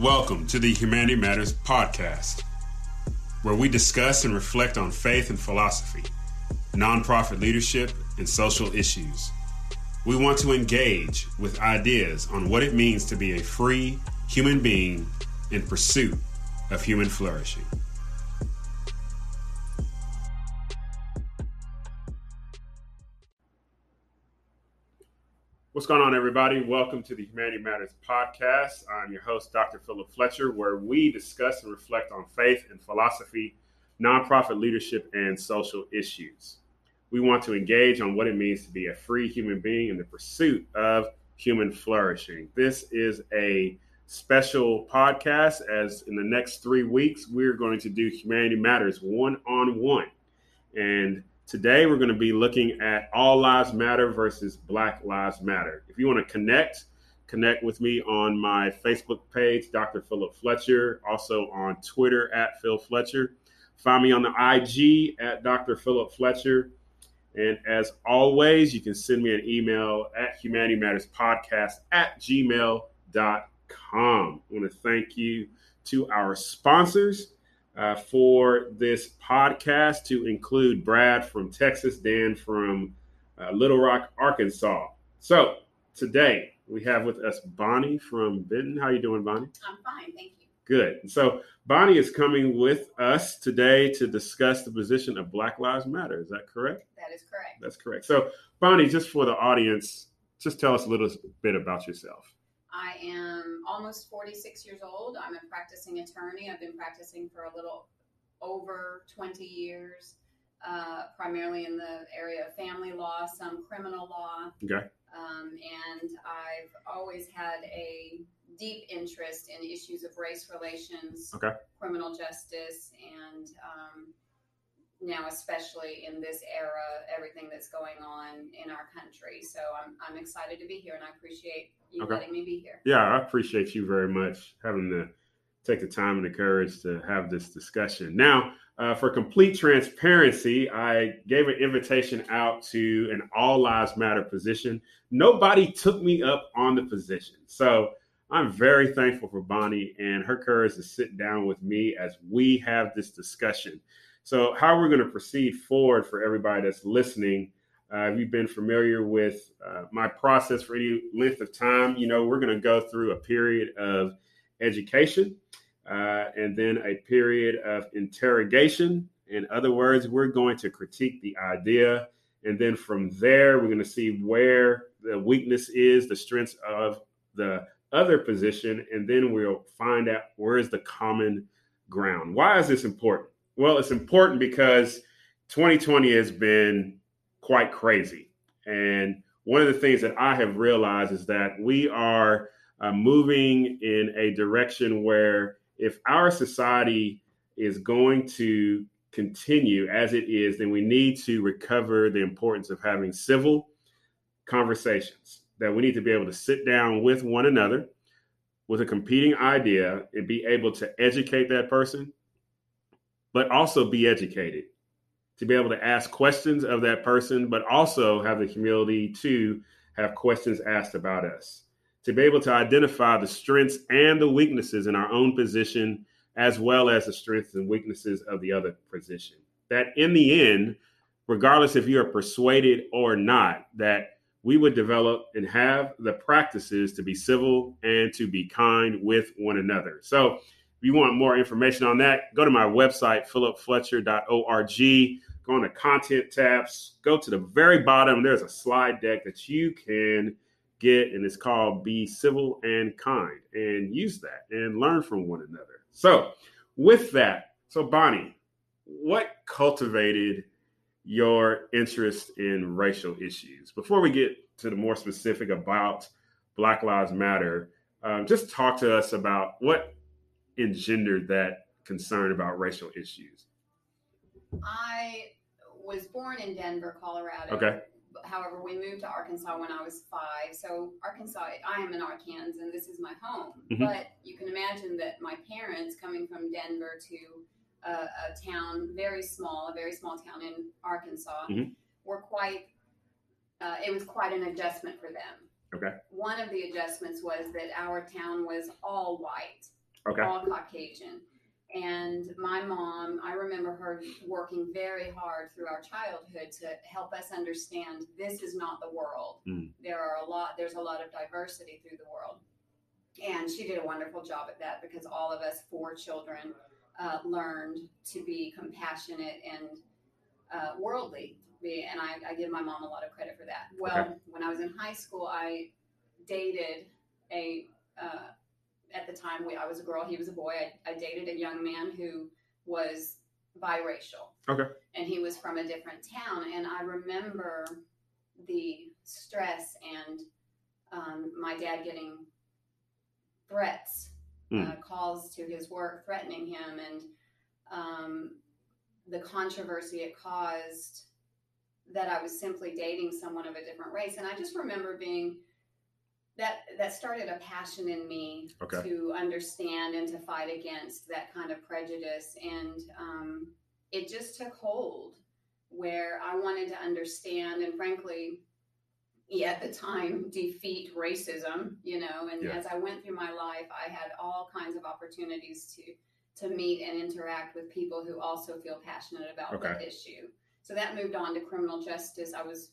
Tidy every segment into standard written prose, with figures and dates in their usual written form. Welcome to the Humanity Matters Podcast, where we discuss and reflect on faith and philosophy, nonprofit leadership, and social issues. We want to engage with ideas on what it means to be a free human being in pursuit of human flourishing. What's going on, everybody? Welcome to the Humanity Matters Podcast. I'm your host, Dr. Philip Fletcher, where we discuss and reflect on faith and philosophy, nonprofit leadership, and social issues. We want to engage on what it means to be a free human being in the pursuit of human flourishing. This is a special podcast, as in the next 3 weeks, we're going to do Humanity Matters one-on-one. And today, we're going to be looking at All Lives Matter versus Black Lives Matter. If you want to connect with me on my Facebook page, Dr. Philip Fletcher, also on Twitter at Phil Fletcher. Find me on the IG at Dr. Philip Fletcher. And as always, you can send me an email at humanitymatterspodcast@gmail.com. I want to thank you to our sponsors for this podcast, to include Brad from Texas, Dan from Little Rock, Arkansas. So today we have with us Bonnie from Benton. How are you doing, Bonnie? I'm fine, thank you. Good. So Bonnie is coming with us today to discuss the position of Black Lives Matter. Is that correct? That is correct. That's correct. So Bonnie, just for the audience, just tell us a little bit about yourself. I am almost 46 years old. I'm a practicing attorney. I've been practicing for a little over 20 years, primarily in the area of family law, some criminal law. Okay. And I've always had a deep interest in issues of race relations, okay, criminal justice, and now especially in this era, everything that's going on in our country. So I'm excited to be here, and I appreciate you letting me be here. Yeah, I appreciate you very much having to take the time and the courage to have this discussion. Now, for complete transparency, I gave an invitation out to an All Lives Matter position. Nobody took me up on the position. So I'm very thankful for Bonnie and her courage to sit down with me as we have this discussion. So how we're going to proceed forward for everybody that's listening, if you've been familiar with my process for any length of time, you know, we're going to go through a period of education and then a period of interrogation. In other words, we're going to critique the idea. And then from there, we're going to see where the weakness is, the strengths of the other position. And then we'll find out where is the common ground. Why is this important? Well, it's important because 2020 has been quite crazy. And one of the things that I have realized is that we are moving in a direction where if our society is going to continue as it is, then we need to recover the importance of having civil conversations, that we need to be able to sit down with one another with a competing idea and be able to educate that person, but also be educated, to be able to ask questions of that person, but also have the humility to have questions asked about us, to be able to identify the strengths and the weaknesses in our own position, as well as the strengths and weaknesses of the other position. That in the end, regardless if you are persuaded or not, that we would develop and have the practices to be civil and to be kind with one another. So if you want more information on that, go to my website, philipfletcher.org, go on the content tabs, go to the very bottom. There's a slide deck that you can get, and it's called Be Civil and Kind, and use that and learn from one another. So with that, so Bonnie, what cultivated your interest in racial issues? Before we get to the more specific about Black Lives Matter, just talk to us about what engendered that concern about racial issues. I was born in Denver, Colorado. Okay. However, we moved to Arkansas when I was 5. So Arkansas, I am an Arkansan, and this is my home. Mm-hmm. But you can imagine that my parents coming from Denver to a town, a very small town in Arkansas, mm-hmm, were quite, it was quite an adjustment for them. Okay. One of the adjustments was that our town was all white. okay. all Caucasian. And my mom, I remember her working very hard through our childhood to help us understand this is not the world. Mm. There's a lot of diversity through the world. And she did a wonderful job at that, because all of us 4 children learned to be compassionate and worldly. And I give my mom a lot of credit for that. Well, okay. When I was in high school, I dated at the time, I was a girl, he was a boy. I dated a young man who was biracial. Okay. And he was from a different town. And I remember the stress and my dad getting threats, calls to his work threatening him, and the controversy it caused that I was simply dating someone of a different race. And I just remember being... That started a passion in me okay. to understand and to fight against that kind of prejudice. And it just took hold, where I wanted to understand and, frankly, at the time, defeat racism, and as I went through my life, I had all kinds of opportunities to meet and interact with people who also feel passionate about okay. the issue. So that moved on to criminal justice. I was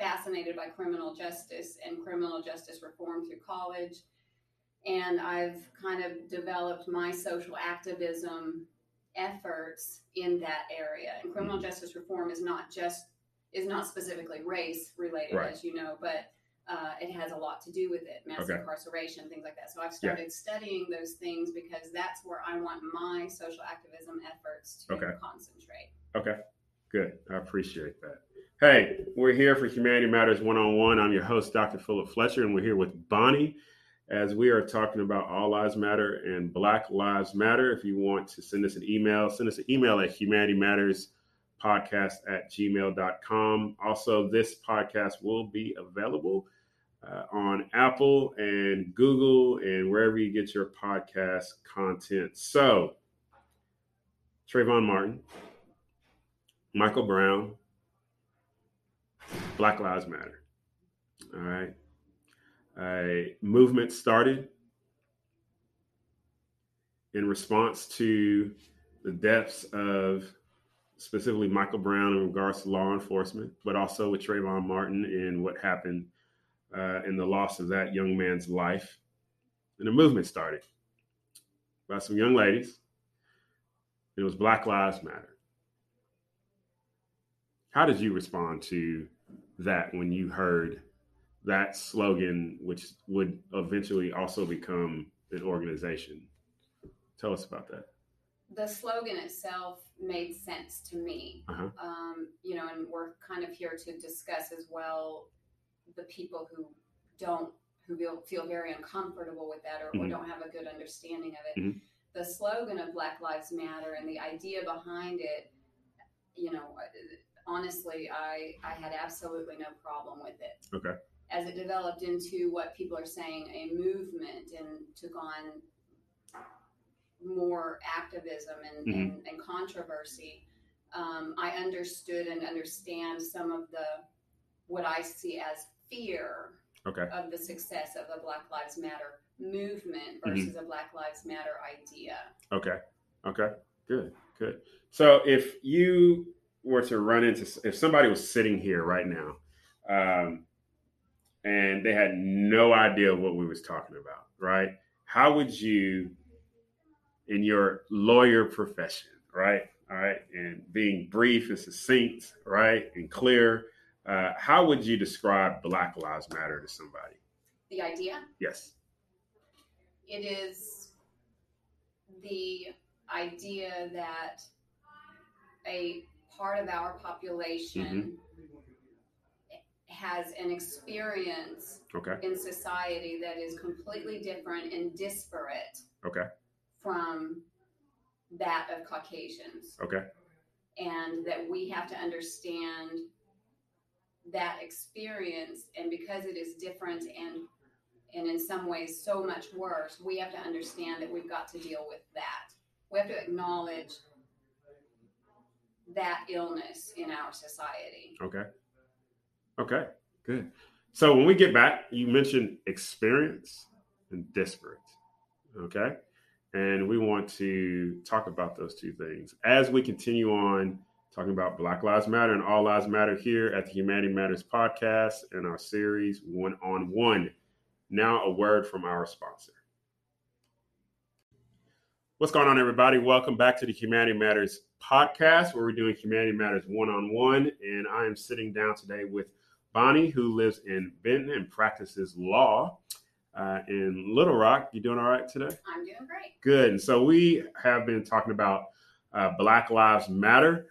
fascinated by criminal justice and criminal justice reform through college. And I've kind of developed my social activism efforts in that area. And criminal justice reform is not specifically race related, right. as you know, but it has a lot to do with it, mass okay. incarceration, things like that. So I've started studying those things, because that's where I want my social activism efforts to okay. concentrate. Okay, good. I appreciate that. Hey, we're here for Humanity Matters One-on-One. I'm your host, Dr. Philip Fletcher, and we're here with Bonnie as we are talking about All Lives Matter and Black Lives Matter. If you want to send us an email, at humanitymatterspodcast@gmail.com. Also, this podcast will be available on Apple and Google and wherever you get your podcast content. So, Trayvon Martin, Michael Brown, Black Lives Matter. All right. A movement started in response to the deaths of specifically Michael Brown in regards to law enforcement, but also with Trayvon Martin and what happened in the loss of that young man's life. And a movement started by some young ladies. It was Black Lives Matter. How did you respond to that when you heard that slogan, which would eventually also become an organization? Tell us about that. The slogan itself made sense to me. Uh-huh. And we're kind of here to discuss as well the people who feel very uncomfortable with that, or, mm-hmm. or don't have a good understanding of it. Mm-hmm. The slogan of Black Lives Matter and the idea behind it, honestly, I had absolutely no problem with it. Okay. As it developed into what people are saying, a movement, and took on more activism and controversy, I understood and understand some of what I see as fear okay. of the success of a Black Lives Matter movement versus a Black Lives Matter idea. Okay. Okay. Good. Good. So if you... were to run into, if somebody was sitting here right now and they had no idea what we was talking about, right? How would you, in your lawyer profession, right? All right. And being brief and succinct, right? And clear. How would you describe Black Lives Matter to somebody? The idea? Yes. It is the idea that a part of our population has an experience okay. in society that is completely different and disparate okay. from that of Caucasians. Okay. And that we have to understand that experience, and because it is different and in some ways so much worse, we have to understand that we've got to deal with that. We have to acknowledge that illness in our society. Okay. Okay. Good. So when we get back, you mentioned experience and disparate. Okay. And we want to talk about those two things as we continue on talking about Black Lives Matter and All Lives Matter here at the Humanity Matters Podcast and our series One-on-One. Now, a word from our sponsor. What's going on, everybody? Welcome back to the Humanity Matters Podcast, where we're doing Humanity Matters One-on-One. And I am sitting down today with Bonnie, who lives in Benton and practices law. In Little Rock. You doing all right today? I'm doing great. Good. And so we have been talking about Black Lives Matter.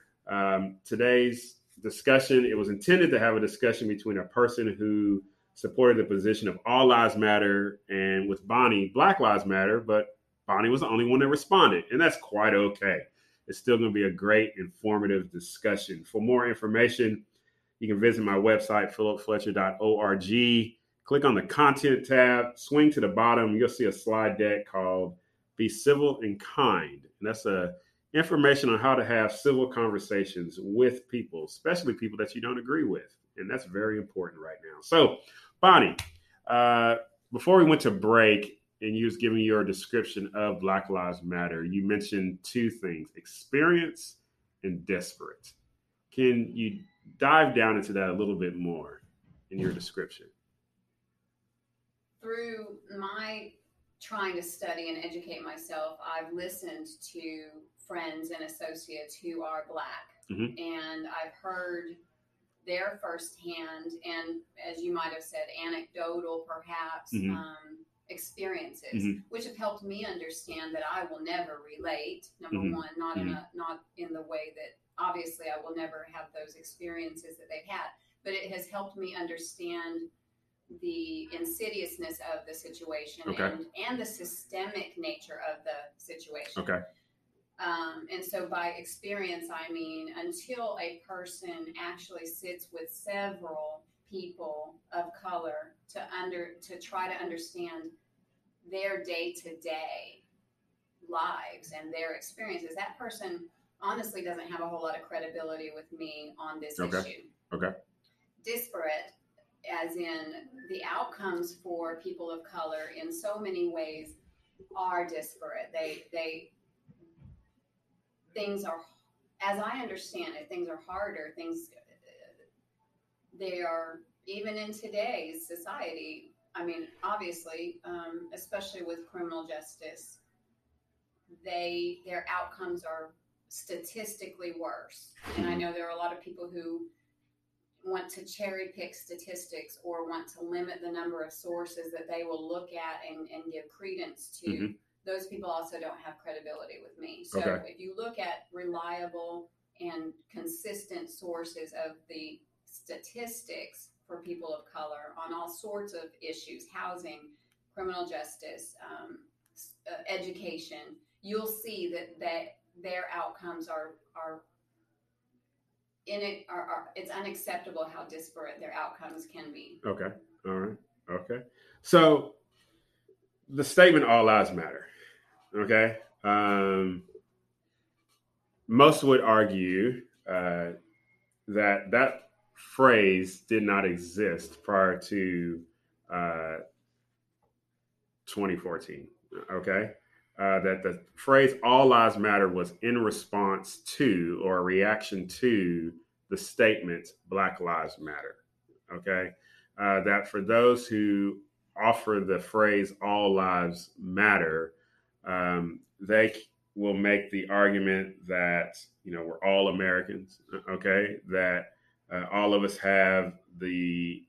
Today's discussion, it was intended to have a discussion between a person who supported the position of all lives matter and with Bonnie, Black Lives Matter, but Bonnie was the only one that responded. And that's quite okay. It's still going to be a great informative discussion. For more information, you can visit my website, philipfletcher.org. Click on the content tab, swing to the bottom. You'll see a slide deck called Be Civil and Kind. And that's information on how to have civil conversations with people, especially people that you don't agree with. And that's very important right now. So, Bonnie, before we went to break and you was giving your description of Black Lives Matter, you mentioned two things, experience and desperate. Can you dive down into that a little bit more in your description? Through my trying to study and educate myself, I've listened to friends and associates who are Black, mm-hmm. and I've heard their firsthand and, as you might have said, anecdotal perhaps mm-hmm. Experiences, mm-hmm. which have helped me understand that I will never relate. Number mm-hmm. one, not mm-hmm. not in the way that obviously I will never have those experiences that they've had, but it has helped me understand the insidiousness of the situation okay. and the systemic nature of the situation. Okay. And so by experience, I mean, until a person actually sits with several people of color to try to understand their day-to-day lives and their experiences, that person honestly doesn't have a whole lot of credibility with me on this okay. issue. Okay. Disparate, as in the outcomes for people of color in so many ways are disparate. Things are, as I understand it, things are harder. They are, even in today's society, I mean, obviously, especially with criminal justice, their outcomes are statistically worse. And I know there are a lot of people who want to cherry pick statistics or want to limit the number of sources that they will look at and give credence to, mm-hmm. those people also don't have credibility with me. So okay. if you look at reliable and consistent sources of the statistics for people of color on all sorts of issues, housing, criminal justice, education, you'll see that their outcomes it's unacceptable how disparate their outcomes can be. Okay. All right. Okay. So the statement, all lives matter. Okay. Most would argue that phrase did not exist prior to 2014. Okay. That the phrase all lives matter was in response to or a reaction to the statement Black Lives Matter. Okay. That for those who offer the phrase all lives matter, they will make the argument that, you know, we're all Americans. Okay. That all of us have the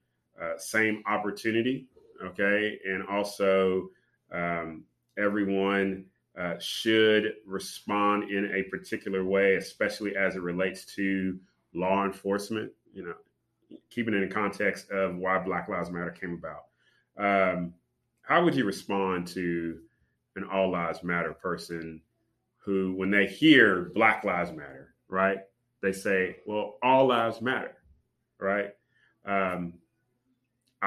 same opportunity. Okay. And also, everyone should respond in a particular way, especially as it relates to law enforcement, you know, keeping it in context of why Black Lives Matter came about. How would you respond to an all lives matter person who, when they hear Black Lives Matter, right, they say, well, all lives matter, right? I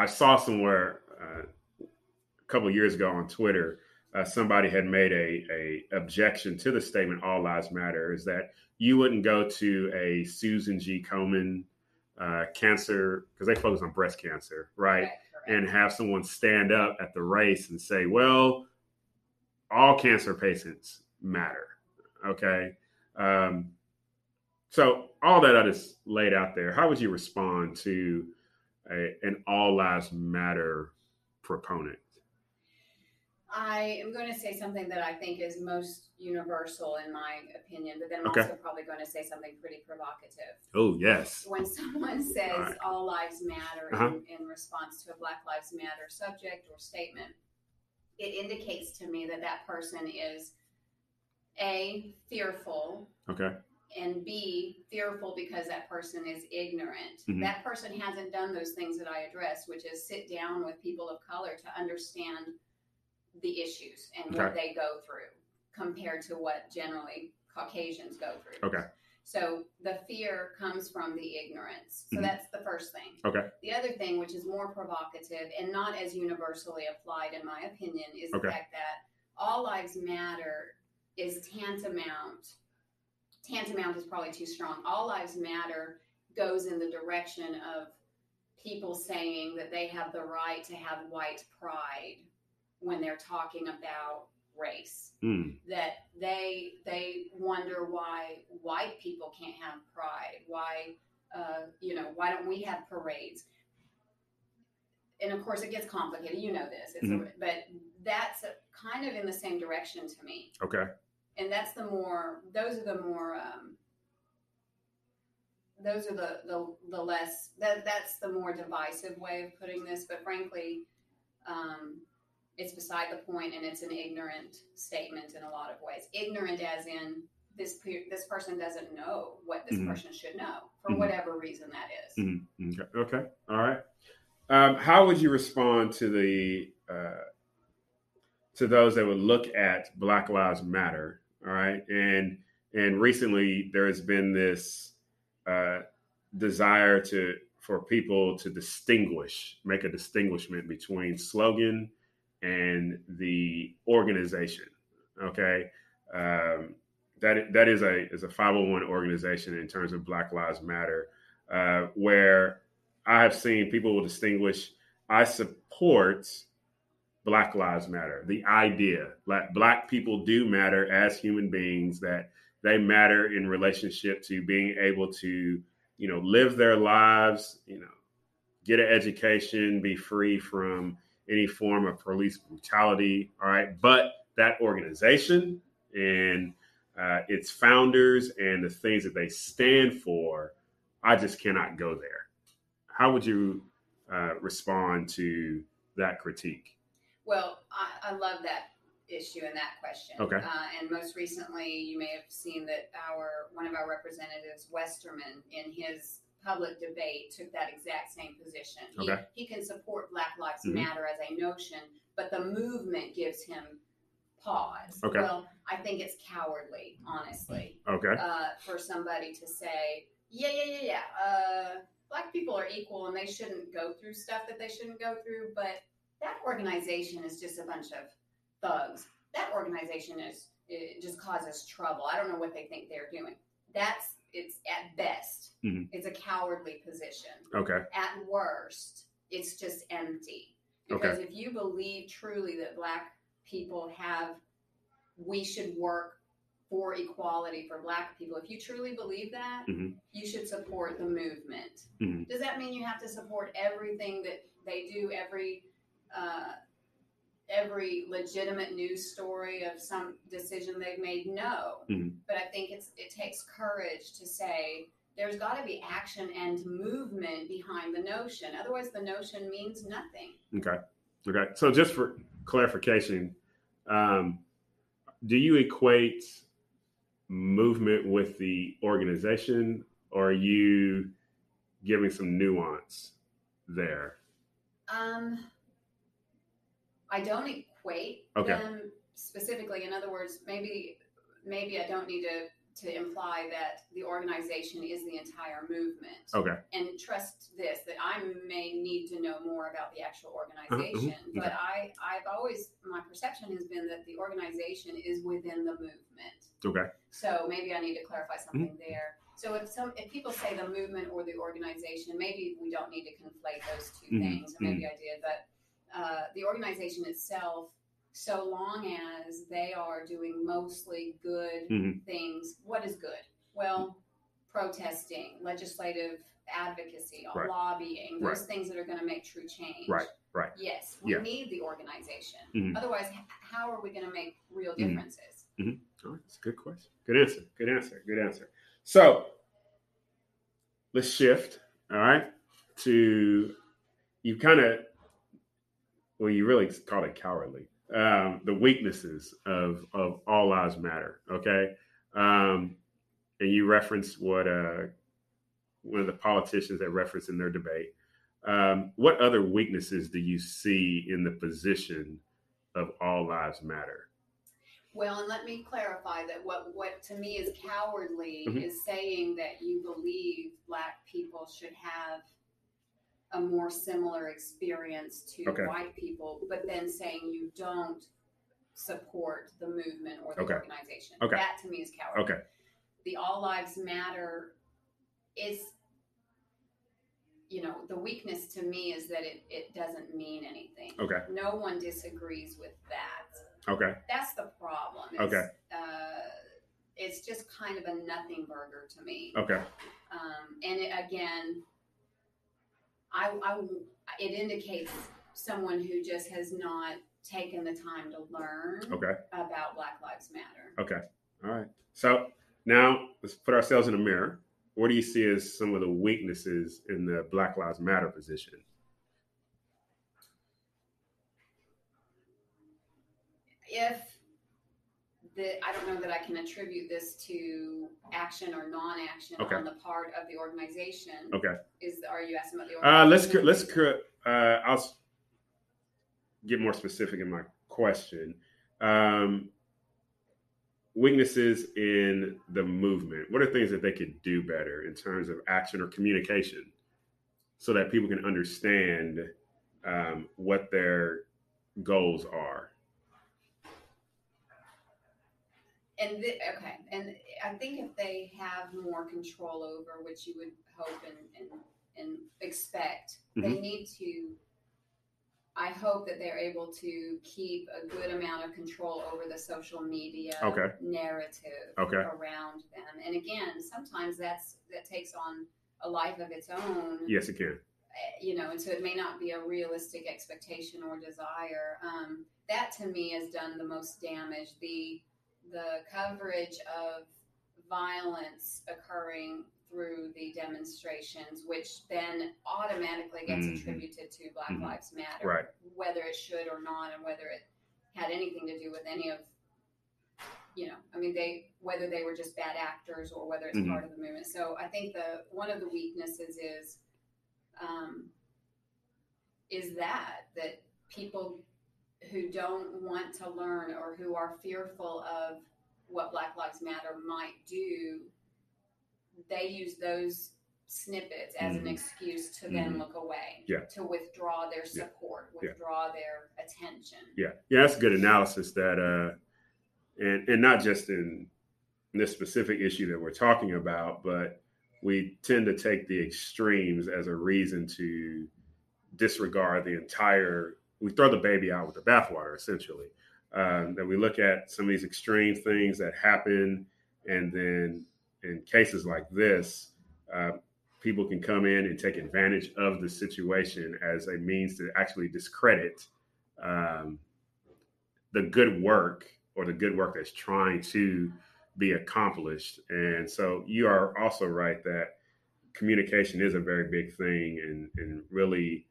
saw somewhere a couple of years ago on Twitter, somebody had made a objection to the statement, all lives matter, is that you wouldn't go to a Susan G. Komen cancer, because they focus on breast cancer, right? Correct. And have someone stand up at the race and say, well, all cancer patients matter. Okay. So all that I just laid out there, how would you respond to an all lives matter proponent? I am going to say something that I think is most universal in my opinion, but then I'm also probably going to say something pretty provocative. Oh, yes. When someone says all lives matter in response to a Black Lives Matter subject or statement, it indicates to me that that person is A, fearful. Okay. And B, fearful because that person is ignorant. Mm-hmm. That person hasn't done those things that I addressed, which is sit down with people of color to understand the issues and what they go through compared to what generally Caucasians go through. Okay. So the fear comes from the ignorance. So that's the first thing. Okay. The other thing, which is more provocative and not as universally applied, in my opinion, is the fact that all lives matter is tantamount is probably too strong. All lives matter goes in the direction of people saying that they have the right to have white pride when they're talking about race, that they wonder why white people can't have pride, why don't we have parades? And of course it gets complicated. You know this, but that's kind of in the same direction to me. Okay. And that's that's the more divisive way of putting this. But frankly, it's beside the point, and it's an ignorant statement in a lot of ways. Ignorant as in this person doesn't know what this person should know for whatever reason that is. Mm-hmm. Okay. All right. How would you respond to those that would look at Black Lives Matter? All right. And recently there has been this desire for people to make a distinguishment between slogan and the organization. Okay. That is a 501 organization in terms of Black Lives Matter, where I have seen people will distinguish, I support Black Lives Matter, the idea that Black people do matter as human beings, that they matter in relationship to being able to, live their lives, get an education, be free from any form of police brutality. All right. But that organization and its founders and the things that they stand for, I just cannot go there. How would you respond to that critique? Well, I love that issue and that question. Okay. And most recently, you may have seen that one of our representatives, Westerman, in his public debate took that exact same position. Okay. He can support Black Lives Matter as a notion, but the movement gives him pause. Okay. Well, I think it's cowardly, honestly. Okay. For somebody to say, yeah. Black people are equal and they shouldn't go through stuff that they shouldn't go through, but that organization is just a bunch of thugs. That organization just causes trouble. I don't know what they think they're doing. It's at best, it's a cowardly position. Okay. At worst, it's just empty. Because if you believe truly that Black people we should work for equality for Black people, if you truly believe that, you should support the movement. Does that mean you have to support everything that they do, every legitimate news story of some decision they've made? No. But I think it takes courage to say there's got to be action and movement behind the notion. Otherwise, the notion means nothing. Okay. So just for clarification, do you equate movement with the organization, or are you giving some nuance there? I don't equate them specifically. In other words, maybe I don't need to imply that the organization is the entire movement. Okay. And trust this, that I may need to know more about the actual organization. But I've always, my perception has been that the organization is within the movement. Okay. So maybe I need to clarify something there. So if people say the movement or the organization, maybe we don't need to conflate those two things. Or maybe I did, but the organization itself so long as they are doing mostly good things. What is good? Well, protesting, legislative advocacy, lobbying, those things that are going to make true change. Right. Yes, we need the organization. Otherwise, how are we going to make real differences? All right, that's a good question. Good answer. So let's shift, all right, to you really called it cowardly. The weaknesses of All Lives Matter, okay? And you referenced what one of the politicians that referenced in their debate. What other weaknesses do you see in the position of All Lives Matter? Well, and let me clarify that what to me is cowardly is saying that you believe Black people should have a more similar experience to white people, but then saying you don't support the movement or the organization. That to me is cowardly. The All Lives Matter is, the weakness to me is that it doesn't mean anything. No one disagrees with that. That's the problem. It's just kind of a nothing burger to me. And it indicates someone who just has not taken the time to learn about Black Lives Matter. All right. So now let's put ourselves in a mirror. What do you see as some of the weaknesses in the Black Lives Matter position? I don't know that I can attribute this to action or non-action on the part of the organization. Are you asking about the organization? I'll get more specific in my question. Weaknesses in the movement. What are things that they could do better in terms of action or communication so that people can understand what their goals are? And I think if they have more control over, which you would hope and expect, they need to. I hope that they're able to keep a good amount of control over the social media narrative around them. And again, sometimes that takes on a life of its own. Yes, it can. And so it may not be a realistic expectation or desire. That to me has done the most damage. The coverage of violence occurring through the demonstrations, which then automatically gets attributed to Black Lives Matter, whether it should or not, and whether it had anything to do with any of, whether they were just bad actors or whether it's part of the movement. So I think one of the weaknesses is that people who don't want to learn or who are fearful of what Black Lives Matter might do, they use those snippets as an excuse to then look away, to withdraw their support, withdraw their attention. Yeah, that's a good analysis that, and not just in this specific issue that we're talking about, but we tend to take the extremes as a reason to disregard the entire, we throw the baby out with the bathwater, essentially, that we look at some of these extreme things that happen and then, in cases like this, people can come in and take advantage of the situation as a means to actually discredit the good work that's trying to be accomplished. And so you are also right that communication is a very big thing and really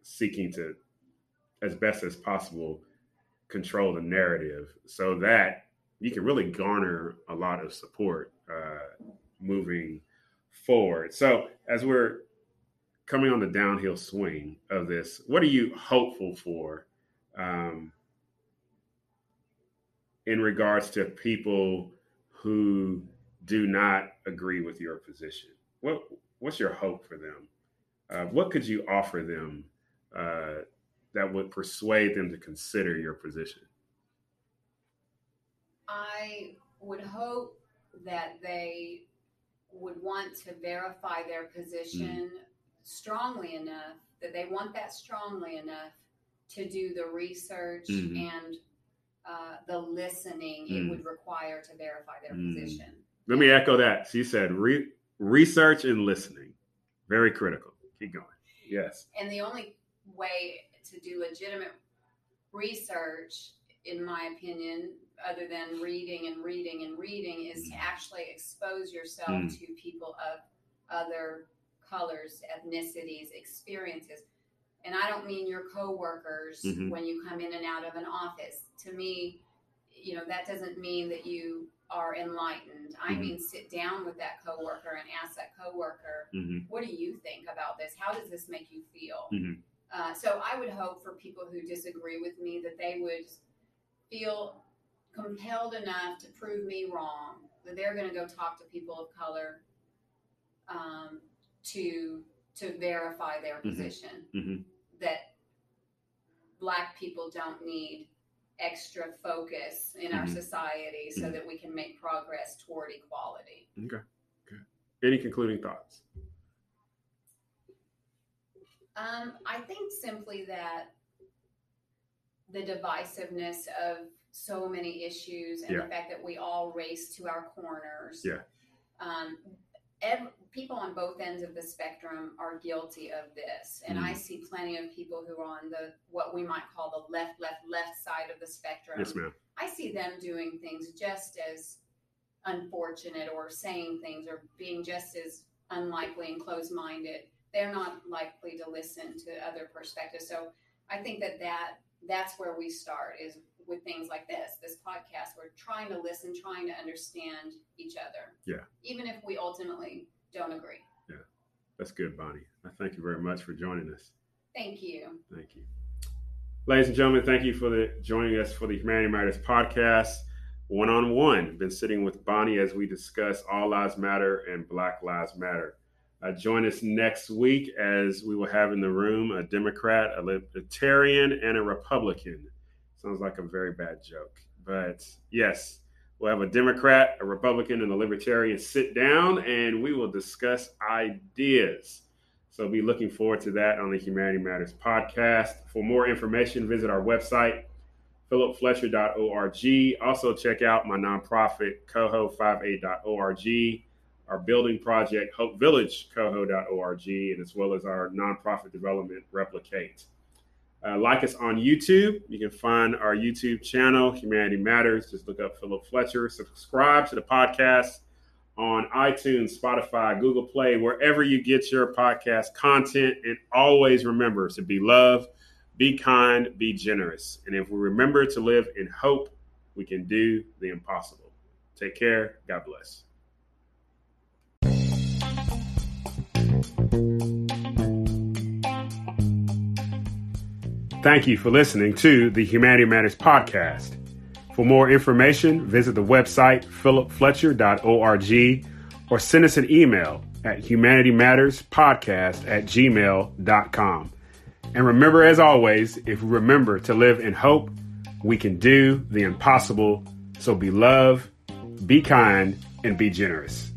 seeking to, as best as possible, control the narrative so that you can really garner a lot of support moving forward. So as we're coming on the downhill swing of this, what are you hopeful for in regards to people who do not agree with your position? What's your hope for them? What could you offer them that would persuade them to consider your position? I would hope that they would want to verify their position strongly enough, that they want that strongly enough to do the research and the listening it would require to verify their position. Let me echo that. She said research and listening. Very critical. Keep going. Yes. And the only way to do legitimate research, in my opinion, other than reading, is to actually expose yourself to people of other colors, ethnicities, experiences. And I don't mean your coworkers when you come in and out of an office. To me, you know, that doesn't mean that you are enlightened. I mean, sit down with that coworker and ask that coworker, what do you think about this? How does this make you feel? So I would hope for people who disagree with me that they would feel compelled enough to prove me wrong, that they're going to go talk to people of color to verify their position, that Black people don't need extra focus in our society so that we can make progress toward equality. Okay. Any concluding thoughts? I think simply that the divisiveness of so many issues and the fact that we all race to our corners. People on both ends of the spectrum are guilty of this. And I see plenty of people who are on the, what we might call the left side of the spectrum. Yes, ma'am. I see them doing things just as unfortunate or saying things or being just as unlikely and closed-minded. They're not likely to listen to other perspectives. So I think that's where we start is with things like this podcast. We're trying to listen, trying to understand each other. Yeah. Even if we ultimately don't agree. Yeah. That's good, Bonnie. I thank you very much for joining us. Thank you. Thank you. Ladies and gentlemen, thank you for joining us for the Humanity Matters podcast. One-on-one, been sitting with Bonnie as we discuss All Lives Matter and Black Lives Matter. Join us next week as we will have in the room a Democrat, a Libertarian, and a Republican. Sounds like a very bad joke. But yes, we'll have a Democrat, a Republican, and a Libertarian sit down, and we will discuss ideas. So be looking forward to that on the Humanity Matters podcast. For more information, visit our website, philipfletcher.org. Also check out my nonprofit, coho58.org. Our building project, Hope Village, coho.org, and as well as our nonprofit development, Replicate. Like us on YouTube. You can find our YouTube channel, Humanity Matters. Just look up Philip Fletcher. Subscribe to the podcast on iTunes, Spotify, Google Play, wherever you get your podcast content. And always remember to be love, be kind, be generous. And if we remember to live in hope, we can do the impossible. Take care. God bless. Thank you for listening to the Humanity Matters podcast. For more information, visit the website philipfletcher.org or send us an email at humanitymatterspodcast@gmail.com. And remember, as always, if we remember to live in hope, we can do the impossible. So be love, be kind, and be generous.